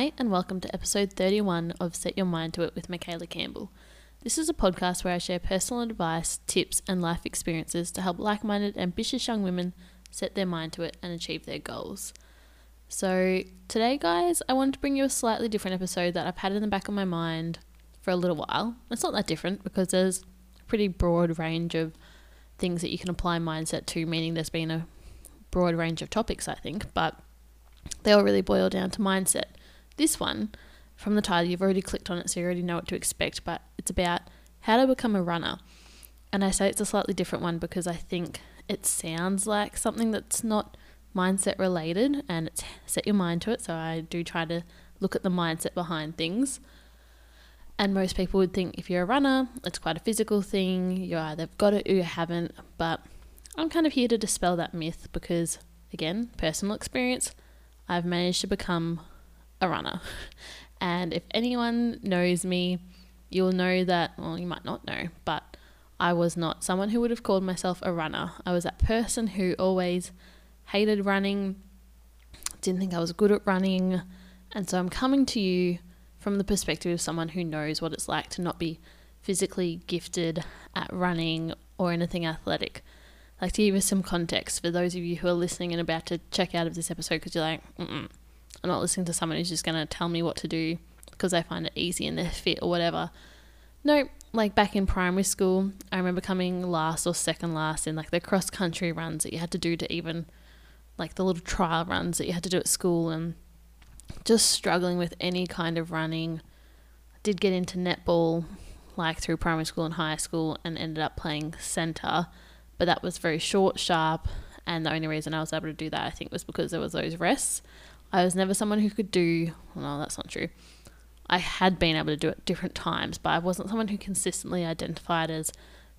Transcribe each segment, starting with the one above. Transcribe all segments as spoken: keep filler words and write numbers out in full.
Hi, and welcome to episode thirty-one of Set Your Mind To It with Michaela Campbell. This is a podcast where I share personal advice, tips, and life experiences to help like-minded, ambitious young women set their mind to it and achieve their goals. So today, guys, I wanted to bring you a slightly different episode that I've had in the back of my mind for a little while. It's not that different because there's a pretty broad range of things that you can apply mindset to, meaning there's been a broad range of topics, I think, but they all really boil down to mindset. This one, from the title, you've already clicked on it, so you already know what to expect, but it's about how to become a runner. And I say it's a slightly different one because I think it sounds like something that's not mindset related, and it's set your mind to it, so I do try to look at the mindset behind things. And most people would think if you're a runner, it's quite a physical thing, you either have got it or you haven't, but I'm kind of here to dispel that myth because, again, personal experience, I've managed to become a runner. And if anyone knows me, you'll know that, well, you might not know, but I was not someone who would have called myself a runner. I was that person who always hated running, didn't think I was good at running. And so I'm coming to you from the perspective of someone who knows what it's like to not be physically gifted at running or anything athletic. Like, to give you some context for those of you who are listening and about to check out of this episode because you're like, mm-mm, I'm not listening to someone who's just going to tell me what to do because they find it easy and they're fit or whatever. No, like back in primary school, I remember coming last or second last in like the cross country runs that you had to do to even like the little trial runs that you had to do at school, and just struggling with any kind of running. I did get into netball like through primary school and high school and ended up playing centre. But that was very short, sharp, and the only reason I was able to do that, I think, was because there was those rests. I was never someone who could do, well, no, that's not true. I had been able to do it at different times, but I wasn't someone who consistently identified as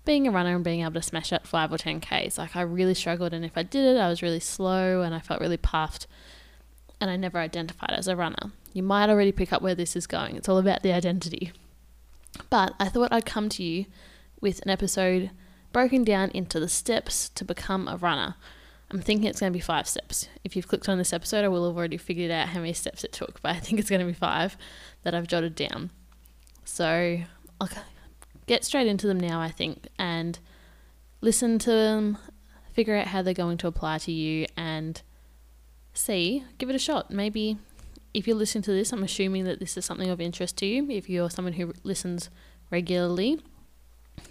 being a runner and being able to smash out five or ten Ks. Like, I really struggled, and if I did it, I was really slow and I felt really puffed, and I never identified as a runner. You might already pick up where this is going. It's all about the identity. But I thought I'd come to you with an episode broken down into the steps to become a runner. I'm thinking it's going to be five steps. If you've clicked on this episode, I will have already figured out how many steps it took, but I think it's going to be five that I've jotted down. So I'll get straight into them now, I think, and listen to them, figure out how they're going to apply to you, and see, give it a shot. Maybe if you listen to this, I'm assuming that this is something of interest to you. If you're someone who listens regularly,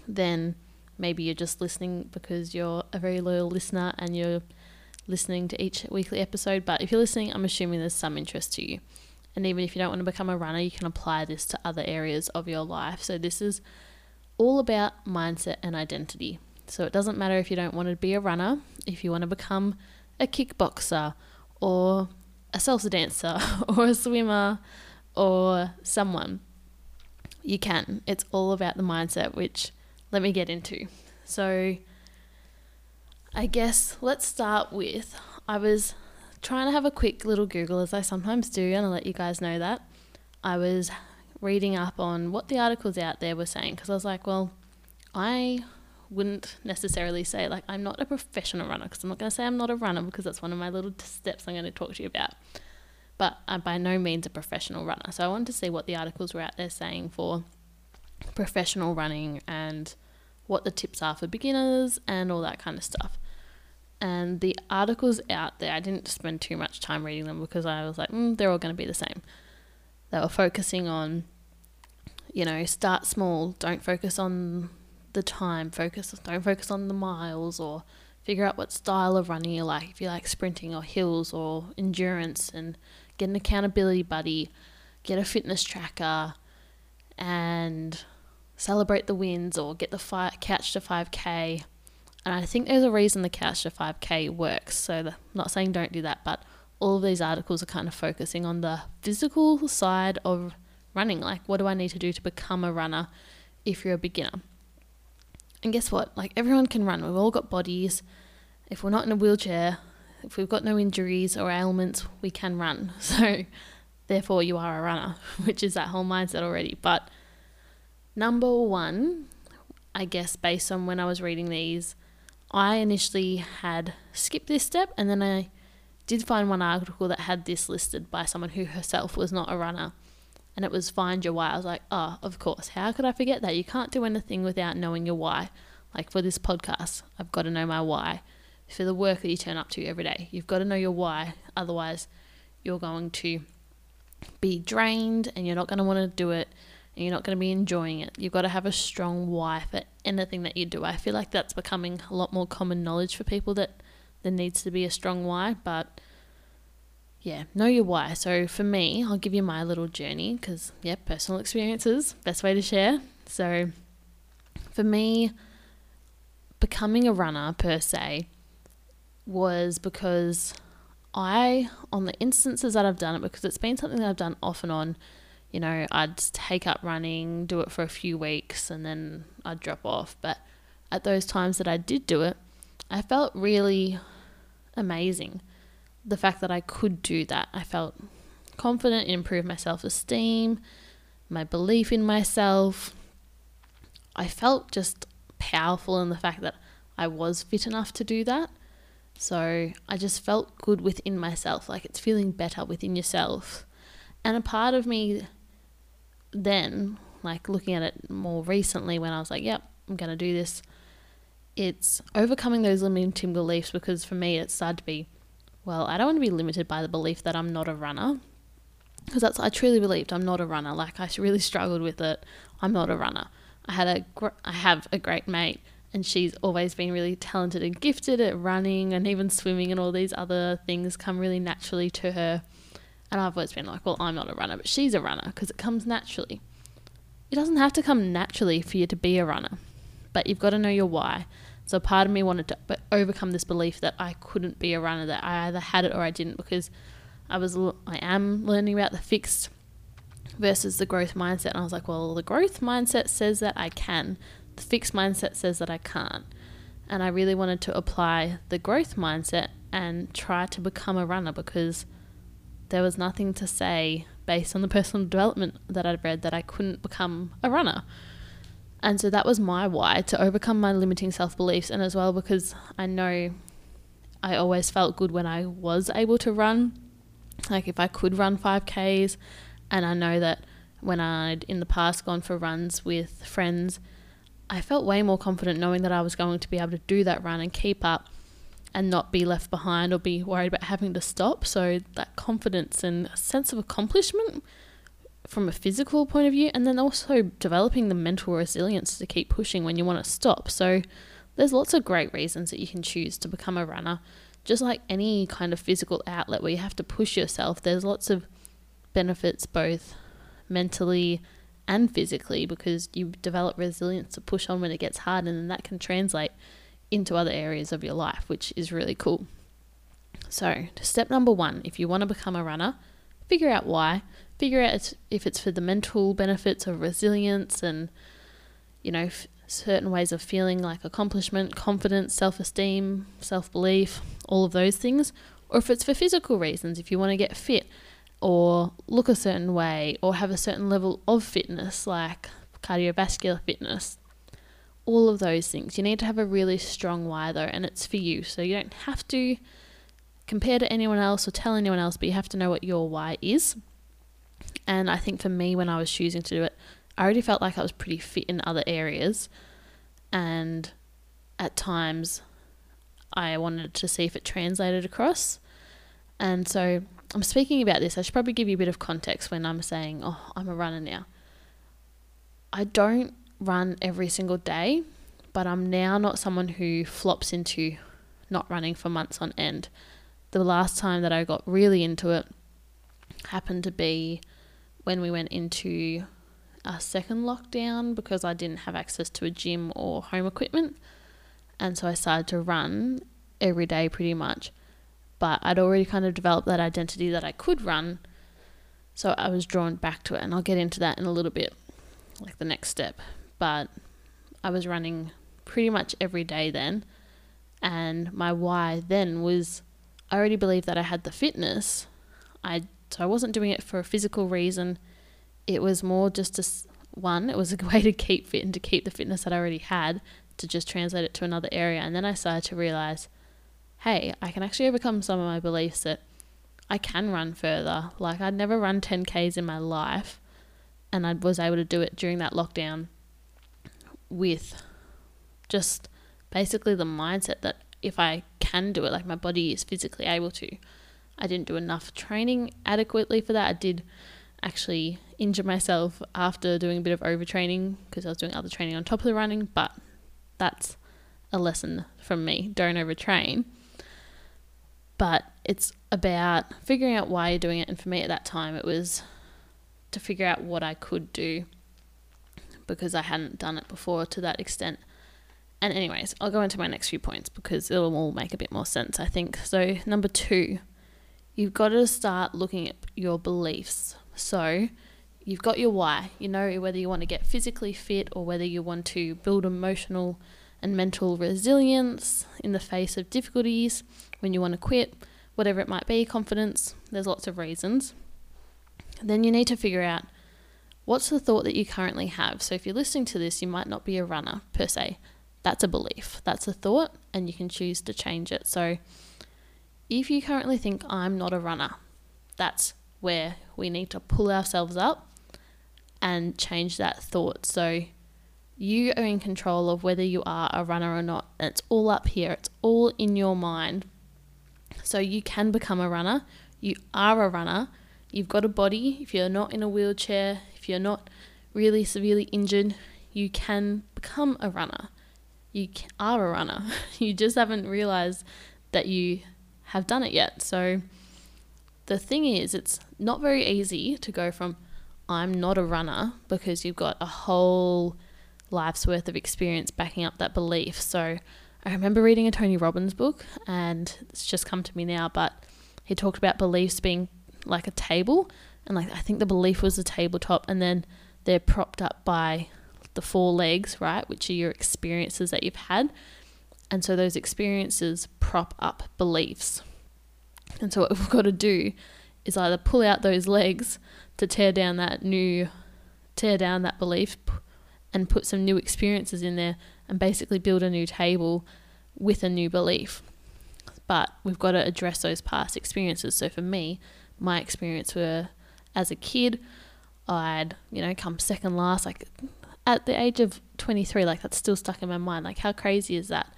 then maybe you're just listening because you're a very loyal listener and you're listening to each weekly episode. But if you're listening, I'm assuming there's some interest to you. And even if you don't want to become a runner, you can apply this to other areas of your life. So this is all about mindset and identity. So it doesn't matter if you don't want to be a runner, if you want to become a kickboxer or a salsa dancer or a swimmer or someone, you can. It's all about the mindset, which let me get into. So I guess let's start with, I was trying to have a quick little Google, as I sometimes do, and I'll let you guys know that. I was reading up on what the articles out there were saying because I was like, well, I wouldn't necessarily say like I'm not a professional runner, because I'm not going to say I'm not a runner because that's one of my little steps I'm going to talk to you about. But I'm by no means a professional runner. So I wanted to see what the articles were out there saying for professional running and what the tips are for beginners and all that kind of stuff. And the articles out there, I didn't spend too much time reading them because I was like, mm, they're all going to be the same. They were focusing on, you know, start small, don't focus on the time, focus, don't focus on the miles, or figure out what style of running you like, if you like sprinting or hills or endurance, and get an accountability buddy, get a fitness tracker, and celebrate the wins, or get the fi- couch to five K. And I think there's a reason the couch to five K works. So the, I'm not saying don't do that, but all of these articles are kind of focusing on the physical side of running. Like, what do I need to do to become a runner if you're a beginner? And guess what? Like, everyone can run. We've all got bodies. If we're not in a wheelchair, if we've got no injuries or ailments, we can run. So therefore you are a runner, which is that whole mindset already. But number one, I guess based on when I was reading these, I initially had skipped this step, and then I did find one article that had this listed by someone who herself was not a runner, and it was find your why. I was like, oh, of course, how could I forget that? You can't do anything without knowing your why. Like for this podcast, I've got to know my why. For the work that you turn up to every day, you've got to know your why. Otherwise, you're going to be drained and you're not going to want to do it and you're not going to be enjoying it. You've got to have a strong why for anything that you do. I feel like that's becoming a lot more common knowledge for people, that there needs to be a strong why. But yeah, know your why. So for me, I'll give you my little journey because, yeah, personal experiences, best way to share. So for me, becoming a runner per se was because I, on the instances that I've done it, because it's been something that I've done off and on, you know, I'd take up running, do it for a few weeks and then I'd drop off. But at those times that I did do it, I felt really amazing. The fact that I could do that, I felt confident, improved my self-esteem, my belief in myself. I felt just powerful in the fact that I was fit enough to do that. So I just felt good within myself, like it's feeling better within yourself. And a part of me then, like looking at it more recently when I was like, yep, I'm going to do this, it's overcoming those limiting beliefs, because for me it started to be, well, I don't want to be limited by the belief that I'm not a runner, because that's, I truly believed I'm not a runner. Like I really struggled with it. I'm not a runner. I had a, gr- I have a great mate, and she's always been really talented and gifted at running, and even swimming and all these other things come really naturally to her. And I've always been like, well, I'm not a runner, but she's a runner because it comes naturally. It doesn't have to come naturally for you to be a runner, but you've got to know your why. So part of me wanted to overcome this belief that I couldn't be a runner, that I either had it or I didn't, because I was, I am learning about the fixed versus the growth mindset. And I was like, well, the growth mindset says that I can. The fixed mindset says that I can't. And I really wanted to apply the growth mindset and try to become a runner, because there was nothing to say based on the personal development that I'd read that I couldn't become a runner. And so that was my why, to overcome my limiting self-beliefs, and as well because I know I always felt good when I was able to run. Like if I could run five Ks, and I know that when I'd in the past gone for runs with friends, I felt way more confident knowing that I was going to be able to do that run and keep up and not be left behind or be worried about having to stop. So that confidence and sense of accomplishment from a physical point of view, and then also developing the mental resilience to keep pushing when you want to stop. So there's lots of great reasons that you can choose to become a runner. Just like any kind of physical outlet where you have to push yourself, there's lots of benefits both mentally and physically, because you develop resilience to push on when it gets hard, and then that can translate into other areas of your life, which is really cool. So step number one, if you want to become a runner, figure out why, figure out if it's for the mental benefits of resilience and, you know, f- certain ways of feeling like accomplishment, confidence, self-esteem, self-belief, all of those things, or if it's for physical reasons, if you want to get fit, or look a certain way, or have a certain level of fitness, like cardiovascular fitness, all of those things. You need to have a really strong why though, and it's for you. So you don't have to compare to anyone else or tell anyone else, but you have to know what your why is. And I think for me, when I was choosing to do it, I already felt like I was pretty fit in other areas, and at times I wanted to see if it translated across. And so I'm speaking about this, I should probably give you a bit of context when I'm saying, oh, I'm a runner now. I don't run every single day, but I'm now not someone who flops into not running for months on end. The last time that I got really into it happened to be when we went into our second lockdown, because I didn't have access to a gym or home equipment. And so I started to run every day pretty much. But I'd already kind of developed that identity that I could run, so I was drawn back to it, and I'll get into that in a little bit, like the next step. But I was running pretty much every day then, and my why then was I already believed that I had the fitness, I so I wasn't doing it for a physical reason. It was more just to, one, it was a way to keep fit and to keep the fitness that I already had, to just translate it to another area. And then I started to realise, hey, I can actually overcome some of my beliefs that I can run further. Like, I'd never run ten Ks in my life, and I was able to do it during that lockdown with just basically the mindset that if I can do it, like my body is physically able to. I didn't do enough training adequately for that. I did actually injure myself after doing a bit of overtraining because I was doing other training on top of the running, but that's a lesson from me. Don't overtrain. But it's about figuring out why you're doing it. And for me at that time, it was to figure out what I could do because I hadn't done it before to that extent. And anyways, I'll go into my next few points because it'll all make a bit more sense, I think. So number two, you've got to start looking at your beliefs. So you've got your why, you know, whether you want to get physically fit or whether you want to build emotional and mental resilience in the face of difficulties, when you want to quit, whatever it might be, confidence, there's lots of reasons. Then you need to figure out what's the thought that you currently have. So if you're listening to this, you might not be a runner per se. That's a belief, that's a thought, and you can choose to change it. So if you currently think I'm not a runner, that's where we need to pull ourselves up and change that thought. So you are in control of whether you are a runner or not. It's all up here. It's all in your mind. So you can become a runner. You are a runner. You've got a body. If you're not in a wheelchair, if you're not really severely injured, you can become a runner. You are a runner. You just haven't realized that you have done it yet. So the thing is, it's not very easy to go from I'm not a runner because you've got a whole life's worth of experience backing up that belief. So I remember reading a Tony Robbins book, and it's just come to me now, but he talked about beliefs being like a table, and like I think the belief was the tabletop, and then they're propped up by the four legs, right, which are your experiences that you've had. And so those experiences prop up beliefs. And so what we've got to do is either pull out those legs to tear down that new, tear down that belief and put some new experiences in there and basically build a new table with a new belief. But we've got to address those past experiences. So for me, my experience were as a kid, I'd, you know, come second last, like at the age of twenty-three, like that's still stuck in my mind. Like how crazy is that?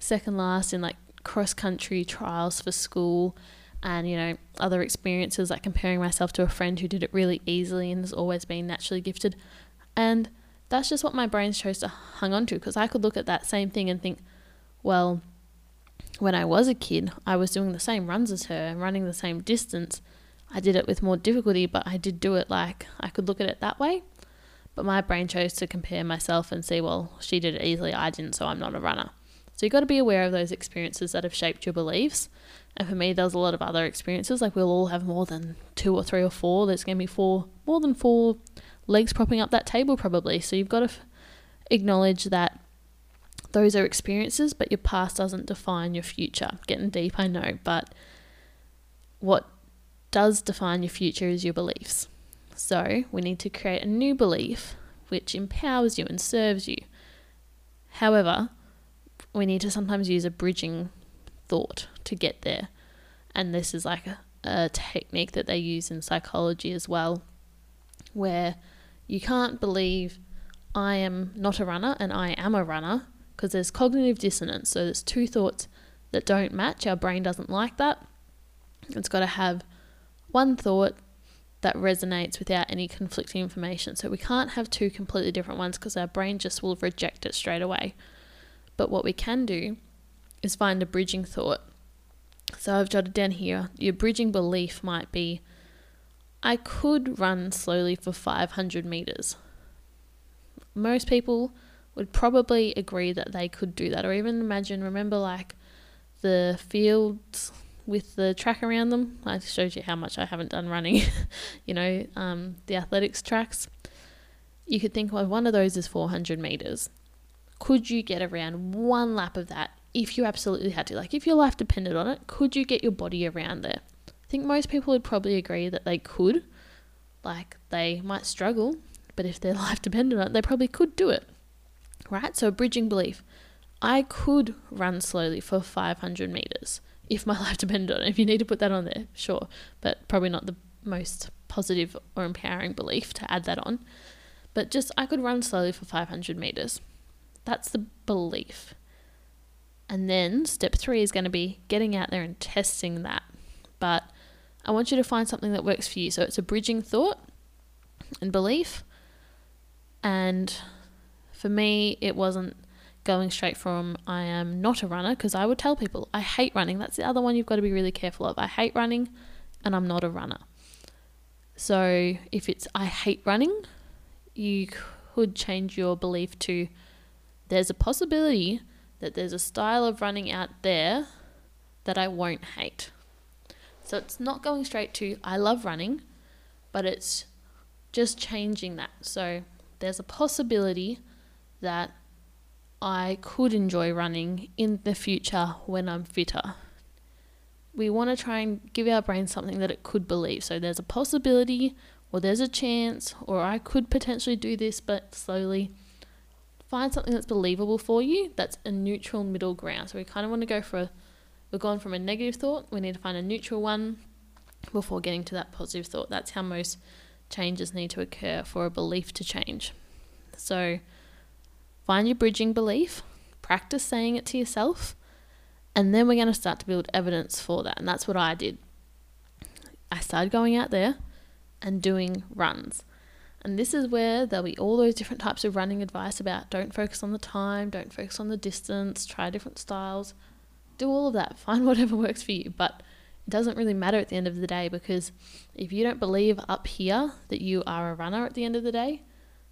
Second last in like cross country trials for school, and you know, other experiences like comparing myself to a friend who did it really easily and has always been naturally gifted. And that's just what my brain chose to hang on to, because I could look at that same thing and think, well, when I was a kid, I was doing the same runs as her and running the same distance. I did it with more difficulty, but I did do it. Like I could look at it that way, but my brain chose to compare myself and say, well, she did it easily, I didn't, so I'm not a runner. So you've got to be aware of those experiences that have shaped your beliefs. And for me, there's a lot of other experiences. Like we'll all have more than two or three or four. There's going to be four, more than four legs propping up that table probably. So you've got to f- acknowledge that those are experiences, but your past doesn't define your future. Getting deep, I know, but what does define your future is your beliefs. So we need to create a new belief which empowers you and serves you. However, we need to sometimes use a bridging thought to get there. And this is like a, a technique that they use in psychology as well, where you can't believe I am not a runner and I am a runner, because there's cognitive dissonance. So there's two thoughts that don't match. Our brain doesn't like that. It's got to have one thought that resonates without any conflicting information. So we can't have two completely different ones because our brain just will reject it straight away. But what we can do is find a bridging thought. So I've jotted down here, your bridging belief might be, I could run slowly for five hundred meters. Most people would probably agree that they could do that, or even imagine, remember like the fields with the track around them. I showed you how much I haven't done running, you know, um, the athletics tracks. You could think, well, one of those is four hundred meters. Could you get around one lap of that if you absolutely had to? Like if your life depended on it, could you get your body around there? I think most people would probably agree that they could. Like they might struggle, but if their life depended on it, they probably could do it, right? So a bridging belief, I could run slowly for five hundred meters. if my life depended on it. If you need to put that on there, sure, but probably not the most positive or empowering belief to add that on. But just, I could run slowly for five hundred meters. That's the belief. And then step three is going to be getting out there and testing that. But I want you to find something that works for you. So it's a bridging thought and belief. And for me, it wasn't going straight from I am not a runner, because I would tell people I hate running. That's the other one you've got to be really careful of. I hate running and I'm not a runner. So if it's I hate running, you could change your belief to there's a possibility that there's a style of running out there that I won't hate. So it's not going straight to I love running, but it's just changing that. So there's a possibility that I could enjoy running in the future when I'm fitter. We want to try and give our brain something that it could believe. So there's a possibility, or there's a chance, or I could potentially do this, but slowly. Find something that's believable for you, that's a neutral middle ground. So we kind of want to go for a, we've gone from a negative thought, we need to find a neutral one before getting to that positive thought. That's how most changes need to occur for a belief to change. So find your bridging belief, practice saying it to yourself, and then we're going to start to build evidence for that. And that's what I did. I started going out there and doing runs. And this is where there'll be all those different types of running advice about don't focus on the time, don't focus on the distance, try different styles, do all of that, find whatever works for you. But it doesn't really matter at the end of the day, because if you don't believe up here that you are a runner at the end of the day,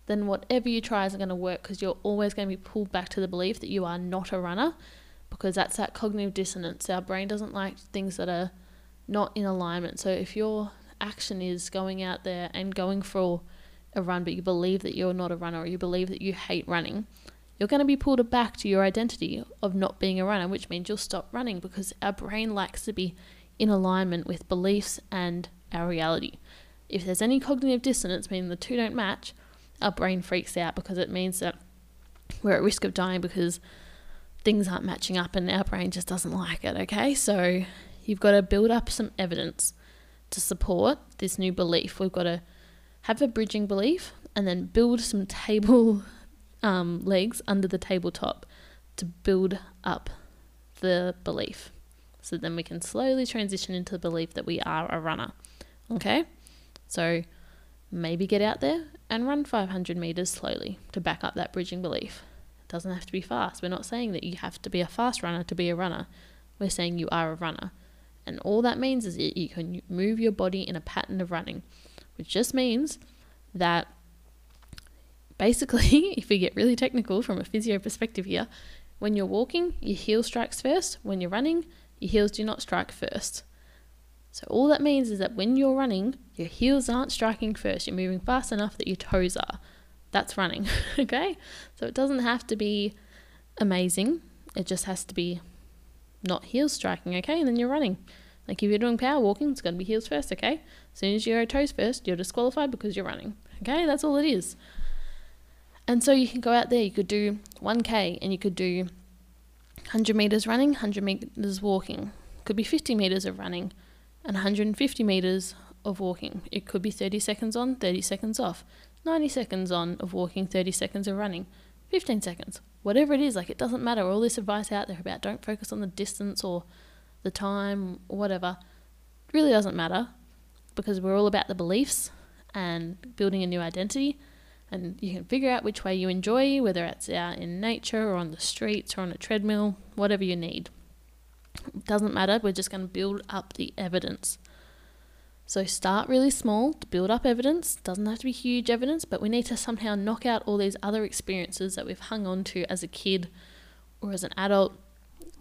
then whatever you try isn't going to work, because you're always going to be pulled back to the belief that you are not a runner, because that's that cognitive dissonance. Our brain doesn't like things that are not in alignment. So if your action is going out there and going for a run, but you believe that you're not a runner, or you believe that you hate running, you're going to be pulled back to your identity of not being a runner, which means you'll stop running, because our brain likes to be in alignment with beliefs and our reality. If there's any cognitive dissonance, meaning the two don't match, our brain freaks out, because it means that we're at risk of dying because things aren't matching up, and our brain just doesn't like it, okay? So you've got to build up some evidence to support this new belief. We've got to have a bridging belief and then build some table um, legs under the tabletop to build up the belief. So then we can slowly transition into the belief that we are a runner. Okay? So maybe get out there and run five hundred meters slowly to back up that bridging belief. It doesn't have to be fast. We're not saying that you have to be a fast runner to be a runner. We're saying you are a runner. And all that means is you can move your body in a pattern of running, which just means that basically, if we get really technical from a physio perspective here, when you're walking, your heel strikes first. When you're running, your heels do not strike first. So all that means is that when you're running, your heels aren't striking first. You're moving fast enough that your toes are. That's running, okay? So it doesn't have to be amazing. It just has to be not heels striking, okay? And then you're running. Like if you're doing power walking, it's going to be heels first, okay? As soon as you go toes first, you're disqualified because you're running, okay? That's all it is. And so you can go out there, you could do one K and you could do one hundred meters running, one hundred meters walking. It could be fifty meters of running and one hundred fifty meters of walking. It could be thirty seconds on, thirty seconds off, ninety seconds on of walking, thirty seconds of running, fifteen seconds, whatever it is. Like it doesn't matter. All this advice out there about don't focus on the distance or the time, whatever, it really doesn't matter, because we're all about the beliefs and building a new identity. And you can figure out which way you enjoy, whether it's out in nature or on the streets or on a treadmill, whatever you need. It doesn't matter. We're just going to build up the evidence. So start really small to build up evidence. Doesn't have to be huge evidence, but we need to somehow knock out all these other experiences that we've hung on to as a kid or as an adult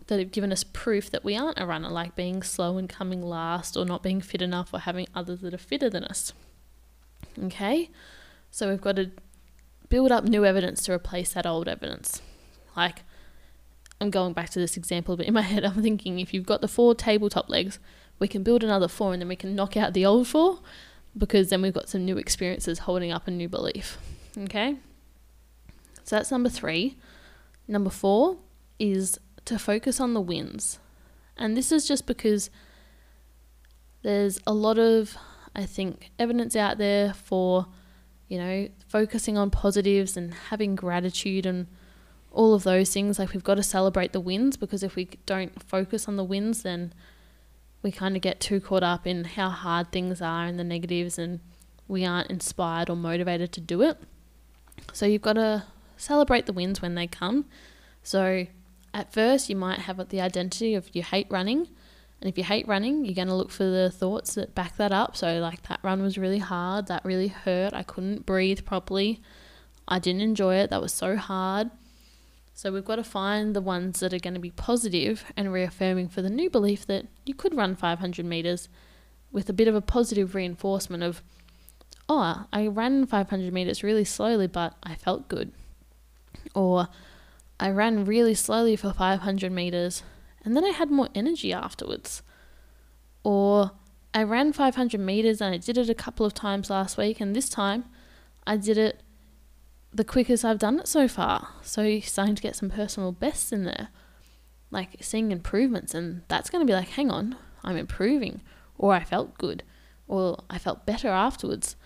that have given us proof that we aren't a runner, like being slow and coming last, or not being fit enough, or having others that are fitter than us. Okay? So we've got to build up new evidence to replace that old evidence. Like, I'm going back to this example, but in my head I'm thinking, if you've got the four tabletop legs, we can build another four, and then we can knock out the old four, because then we've got some new experiences holding up a new belief. Okay? So that's number three. Number four is to focus on the wins. And this is just because there's a lot of, I think, evidence out there for, you know, focusing on positives and having gratitude and all of those things. Like, we've got to celebrate the wins, because if we don't focus on the wins, then we kind of get too caught up in how hard things are and the negatives, and we aren't inspired or motivated to do it. So you've got to celebrate the wins when they come. So at first you might have the identity of you hate running, and if you hate running, you're going to look for the thoughts that back that up. So like, that run was really hard, that really hurt, I couldn't breathe properly, I didn't enjoy it, that was so hard. So we've got to find the ones that are going to be positive and reaffirming for the new belief that you could run five hundred metres, with a bit of a positive reinforcement of, oh, I ran five hundred metres really slowly, but I felt good. Or I ran really slowly for five hundred metres and then I had more energy afterwards. Or I ran five hundred metres and I did it a couple of times last week, and this time I did it the quickest I've done it so far. So you're starting to get some personal bests in there, like seeing improvements, and that's going to be like, hang on, I'm improving, or I felt good, or I felt better afterwards.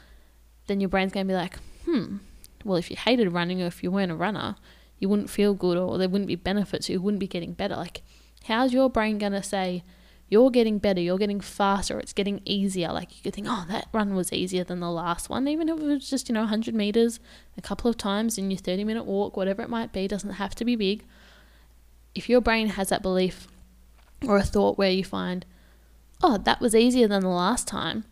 Then your brain's going to be like, hmm, well, if you hated running, or if you weren't a runner, you wouldn't feel good, or there wouldn't be benefits, you wouldn't be getting better. Like, how's your brain going to say you're getting better, you're getting faster, it's getting easier? Like, you could think, oh, that run was easier than the last one, even if it was just, you know, one hundred metres a couple of times in your thirty minute walk, whatever it might be, doesn't have to be big. If your brain has that belief or a thought where you find, oh, that was easier than the last time,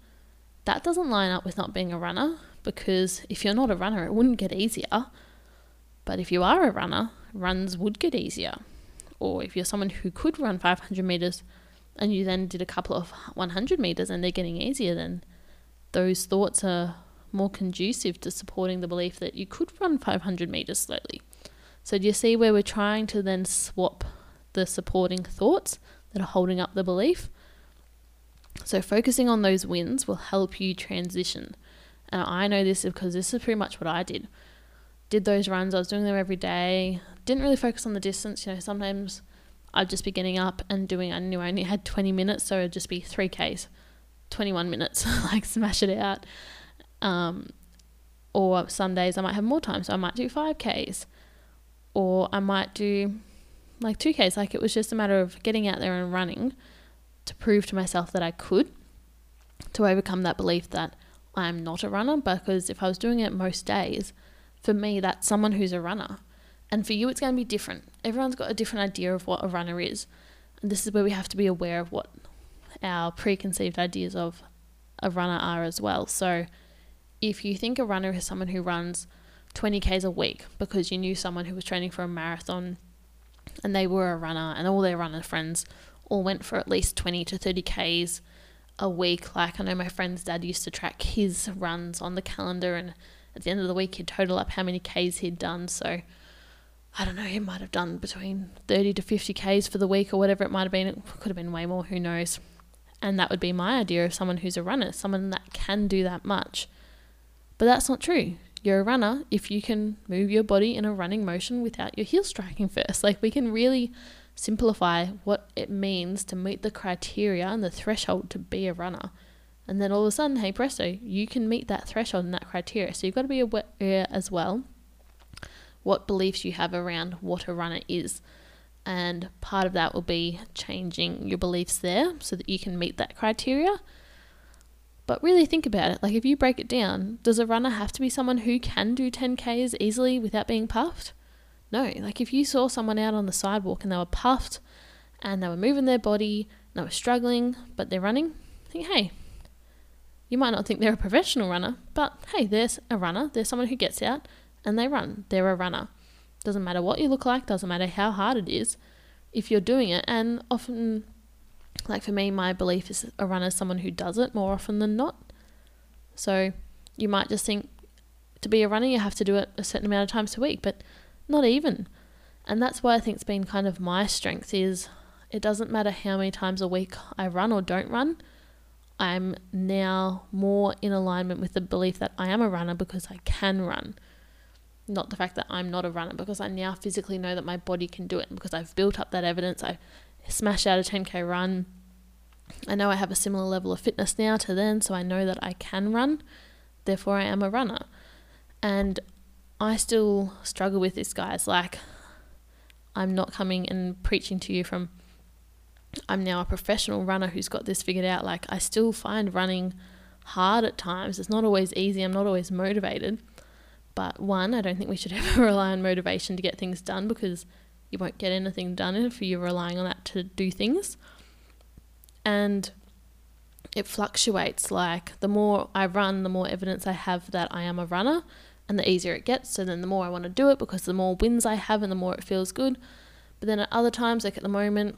that doesn't line up with not being a runner, because if you're not a runner, it wouldn't get easier. But if you are a runner, runs would get easier. Or if you're someone who could run five hundred metres, and you then did a couple of one hundred metres and they're getting easier, then those thoughts are more conducive to supporting the belief that you could run five hundred metres slowly. So do you see where we're trying to then swap the supporting thoughts that are holding up the belief? So focusing on those wins will help you transition. And I know this because this is pretty much what I did. Did those runs, I was doing them every day, didn't really focus on the distance. You know, sometimes I'd just be getting up and doing, I knew I only had twenty minutes, so it'd just be three Ks, twenty-one minutes, like smash it out. Um, or some days I might have more time, so I might do five Ks, or I might do like two Ks. Like, it was just a matter of getting out there and running to prove to myself that I could, to overcome that belief that I'm not a runner. Because if I was doing it most days, for me, that's someone who's a runner. And for you, it's going to be different. Everyone's got a different idea of what a runner is. And this is where we have to be aware of what our preconceived ideas of a runner are as well. So if you think a runner is someone who runs twenty Ks a week because you knew someone who was training for a marathon and they were a runner, and all their runner friends all went for at least twenty to thirty Ks a week. Like, I know my friend's dad used to track his runs on the calendar, and at the end of the week he'd total up how many Ks he'd done. So I don't know, he might have done between thirty to fifty Ks for the week, or whatever it might have been. It could have been way more, who knows. And that would be my idea of someone who's a runner, someone that can do that much. But that's not true. You're a runner if you can move your body in a running motion without your heel striking first. Like, we can really simplify what it means to meet the criteria and the threshold to be a runner. And then all of a sudden, hey presto, you can meet that threshold and that criteria. So you've got to be aware as well what beliefs you have around what a runner is. And part of that will be changing your beliefs there so that you can meet that criteria. But really think about it. Like, if you break it down, does a runner have to be someone who can do ten Ks easily without being puffed? No. Like, if you saw someone out on the sidewalk and they were puffed and they were moving their body and they were struggling, but they're running, think, hey, you might not think they're a professional runner, but hey, there's a runner. There's someone who gets out and they run. They're a runner. Doesn't matter what you look like, doesn't matter how hard it is, if you're doing it. And often, like for me, my belief is a runner is someone who does it more often than not. So you might just think to be a runner you have to do it a certain amount of times a week, but not even. And that's why I think it's been kind of my strength, is it doesn't matter how many times a week I run or don't run, I'm now more in alignment with the belief that I am a runner because I can run. Not the fact that I'm not a runner, because I now physically know that my body can do it, because I've built up that evidence. I smash out a ten K run. I know I have a similar level of fitness now to then, so I know that I can run. Therefore, I am a runner. And I still struggle with this, guys. Like, I'm not coming and preaching to you from, I'm now a professional runner who's got this figured out. Like, I still find running hard at times. It's not always easy. I'm not always motivated. But one, I don't think we should ever rely on motivation to get things done, because you won't get anything done if you're relying on that to do things. And it fluctuates. Like, the more I run, the more evidence I have that I am a runner, and the easier it gets. So then the more I want to do it, because the more wins I have and the more it feels good. But then at other times, like at the moment,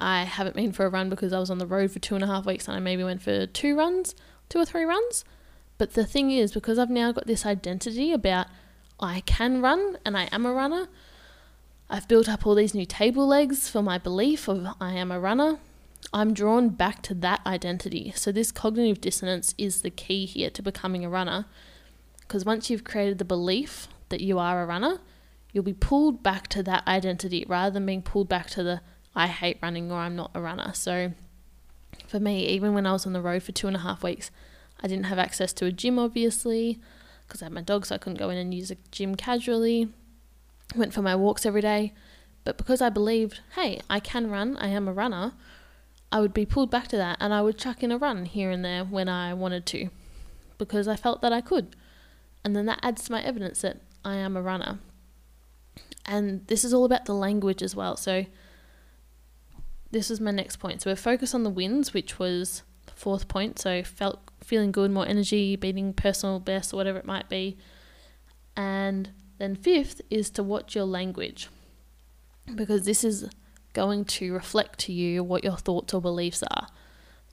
I haven't been for a run because I was on the road for two and a half weeks and I maybe went for two runs, two or three runs. But the thing is, because I've now got this identity about I can run and I am a runner, I've built up all these new table legs for my belief of I am a runner. I'm drawn back to that identity. So this cognitive dissonance is the key here to becoming a runner, because once you've created the belief that you are a runner, you'll be pulled back to that identity rather than being pulled back to the I hate running or I'm not a runner. So for me, even when I was on the road for two and a half weeks, I didn't have access to a gym, obviously, because I had my dog, so I couldn't go in and use a gym casually. I went for my walks every day. But because I believed, hey, I can run, I am a runner, I would be pulled back to that, and I would chuck in a run here and there when I wanted to, because I felt that I could. And then that adds to my evidence that I am a runner. And this is all about the language as well. So this was my next point. So we're focused on the wins, which was fourth point. So felt feeling good, more energy, beating personal best or whatever it might be. And then fifth is to watch your language, because this is going to reflect to you what your thoughts or beliefs are.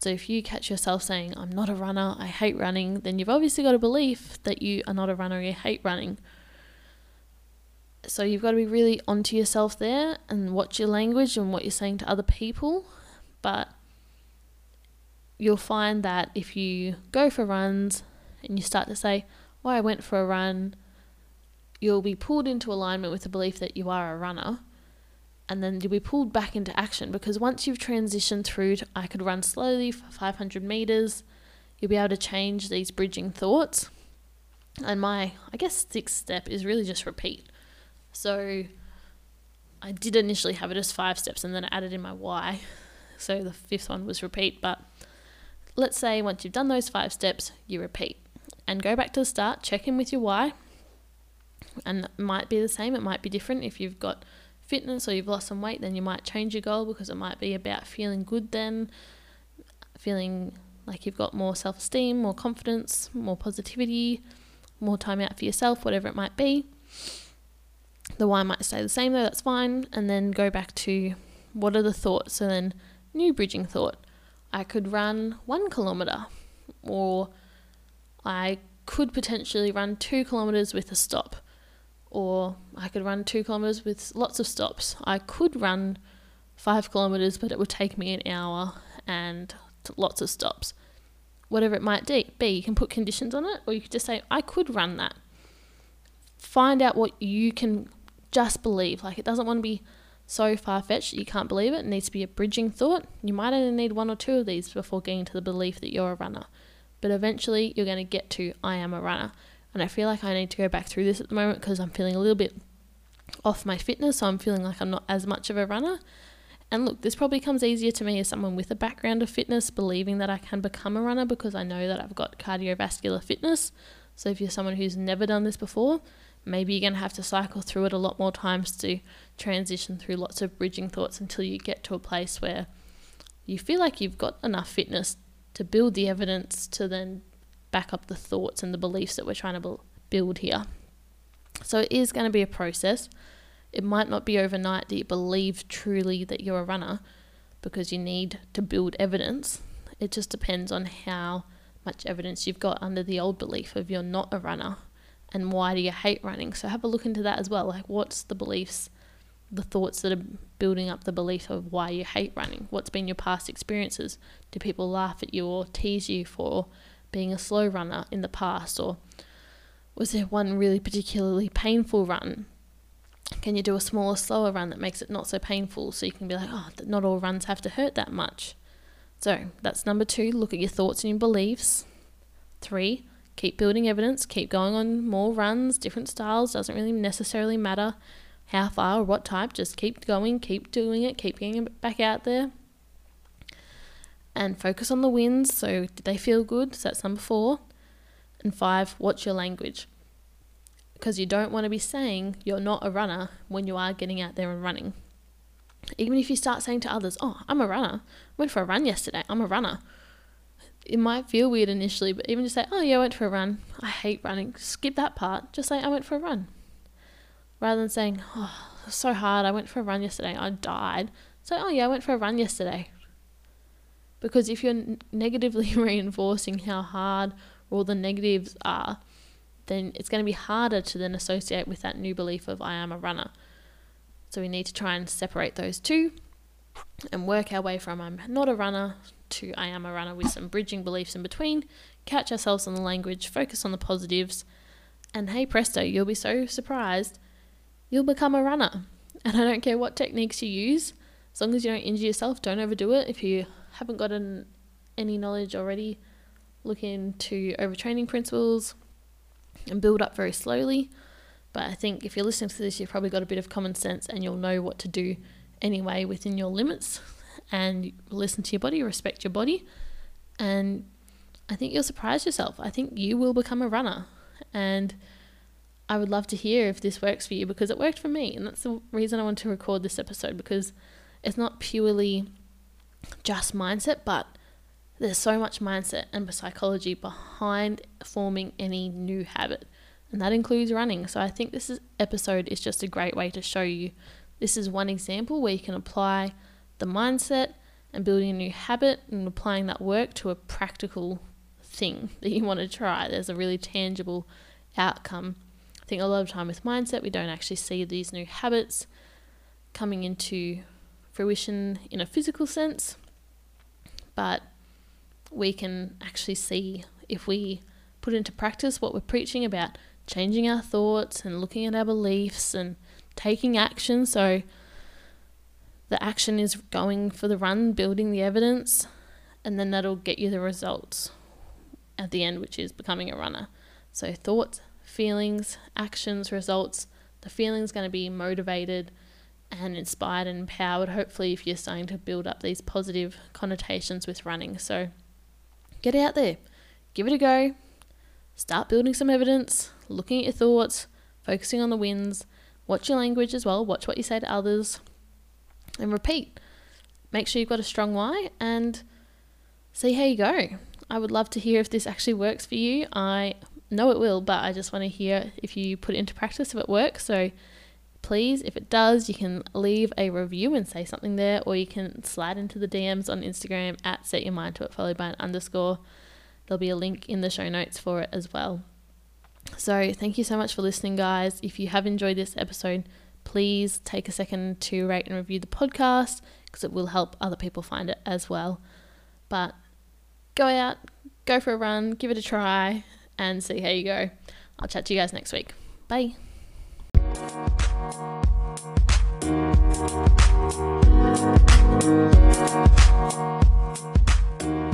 So if you catch yourself saying, I'm not a runner, I hate running, then you've obviously got a belief that you are not a runner, you hate running. So you've got to be really onto yourself there and watch your language and what you're saying to other people. But you'll find that if you go for runs and you start to say, oh, I went for a run, you'll be pulled into alignment with the belief that you are a runner, and then you'll be pulled back into action. Because once you've transitioned through to, I could run slowly for five hundred meters, you'll be able to change these bridging thoughts. And my, I guess, sixth step is really just repeat. So I did initially have it as five steps and then I added in my why. So the fifth one was repeat. But let's say once you've done those five steps, you repeat and go back to the start, check in with your why. And it might be the same, it might be different. If you've got fitness or you've lost some weight, then you might change your goal, because it might be about feeling good then, feeling like you've got more self-esteem, more confidence, more positivity, more time out for yourself, whatever it might be. The why might stay the same though, that's fine. And then go back to what are the thoughts. So then new bridging thought, I could run one kilometre or I could potentially run two kilometres with a stop, or I could run two kilometres with lots of stops. I could run five kilometres, but it would take me an hour and lots of stops. Whatever it might be, you can put conditions on it, or you could just say, I could run that. Find out what you can just believe. Like, it doesn't want to be so far-fetched that you can't believe it. It needs to be a bridging thought. You might only need one or two of these before getting to the belief that you're a runner. But eventually you're going to get to, I am a runner. And I feel like I need to go back through this at the moment, because I'm feeling a little bit off my fitness, so I'm feeling like I'm not as much of a runner. And look, this probably comes easier to me as someone with a background of fitness, believing that I can become a runner, because I know that I've got cardiovascular fitness. So if you're someone who's never done this before, maybe you're going to have to cycle through it a lot more times to transition through lots of bridging thoughts until you get to a place where you feel like you've got enough fitness to build the evidence to then back up the thoughts and the beliefs that we're trying to build here. So it is going to be a process. It might not be overnight that you believe truly that you're a runner, because you need to build evidence. It just depends on how much evidence you've got under the old belief of you're not a runner. And why do you hate running? So have a look into that as well. Like, what's the beliefs, the thoughts that are building up the belief of why you hate running? What's been your past experiences? Do people laugh at you or tease you for being a slow runner in the past? Or was there one really particularly painful run? can you do a smaller, slower run that makes it not so painful, so you can be like, oh, not all runs have to hurt that much. So that's number two, look at your thoughts and your beliefs. Three, keep building evidence, keep going on more runs, different styles, doesn't really necessarily matter how far or what type, just keep going, keep doing it, keep getting back out there. And focus on the wins, so did they feel good? So that's number four. And five, watch your language. Because you don't want to be saying you're not a runner when you are getting out there and running. Even if you start saying to others, oh, I'm a runner, I went for a run yesterday, I'm a runner. It might feel weird initially, but even just say, oh yeah, I went for a run, I hate running, skip that part, just say I went for a run. Rather than saying, oh, it was so hard, I went for a run yesterday, I died. Say, oh yeah, I went for a run yesterday. Because if you're negatively reinforcing how hard all the negatives are, then it's going to be harder to then associate with that new belief of I am a runner. So we need to try and separate those two and work our way from I'm not a runner to I am a runner with some bridging beliefs in between, catch ourselves on the language, focus on the positives, and hey presto, you'll be so surprised, you'll become a runner. And I don't care what techniques you use, as long as you don't injure yourself, don't overdo it. If you haven't gotten any knowledge already, look into overtraining principles and build up very slowly. But I think if you're listening to this, you've probably got a bit of common sense and you'll know what to do anyway within your limits, and listen to your body, respect your body. And I think you'll surprise yourself. I think you will become a runner. And I would love to hear if this works for you, because it worked for me. And that's the reason I want to record this episode, because it's not purely just mindset, but there's so much mindset and psychology behind forming any new habit, and that includes running. So I think this is, episode is just a great way to show you this is one example where you can apply the mindset and building a new habit and applying that work to a practical thing that you want to try. There's a really tangible outcome. I think a lot of time with mindset, we don't actually see these new habits coming into fruition in a physical sense, but we can actually see if we put into practice what we're preaching about, changing our thoughts and looking at our beliefs and taking action. So the action is going for the run, building the evidence, and then that'll get you the results at the end, which is becoming a runner. So thoughts, feelings, actions, results. The feeling's going to be motivated and inspired and empowered, hopefully, if you're starting to build up these positive connotations with running. So get out there, give it a go, start building some evidence, looking at your thoughts, focusing on the wins, watch your language as well, watch what you say to others, and repeat. Make sure you've got a strong why and see how you go. I would love to hear if this actually works for you. I know it will, but I just want to hear if you put it into practice, if it works. So please, if it does, you can leave a review and say something there, or you can slide into the D Ms on Instagram at Set Your Mind To It, followed by an underscore. There'll be a link in the show notes for it as well. So thank you so much for listening, guys. If you have enjoyed this episode, please take a second to rate and review the podcast, because it will help other people find it as well. But go out, go for a run, give it a try, and see how you go. I'll chat to you guys next week. Bye. We'll be right back.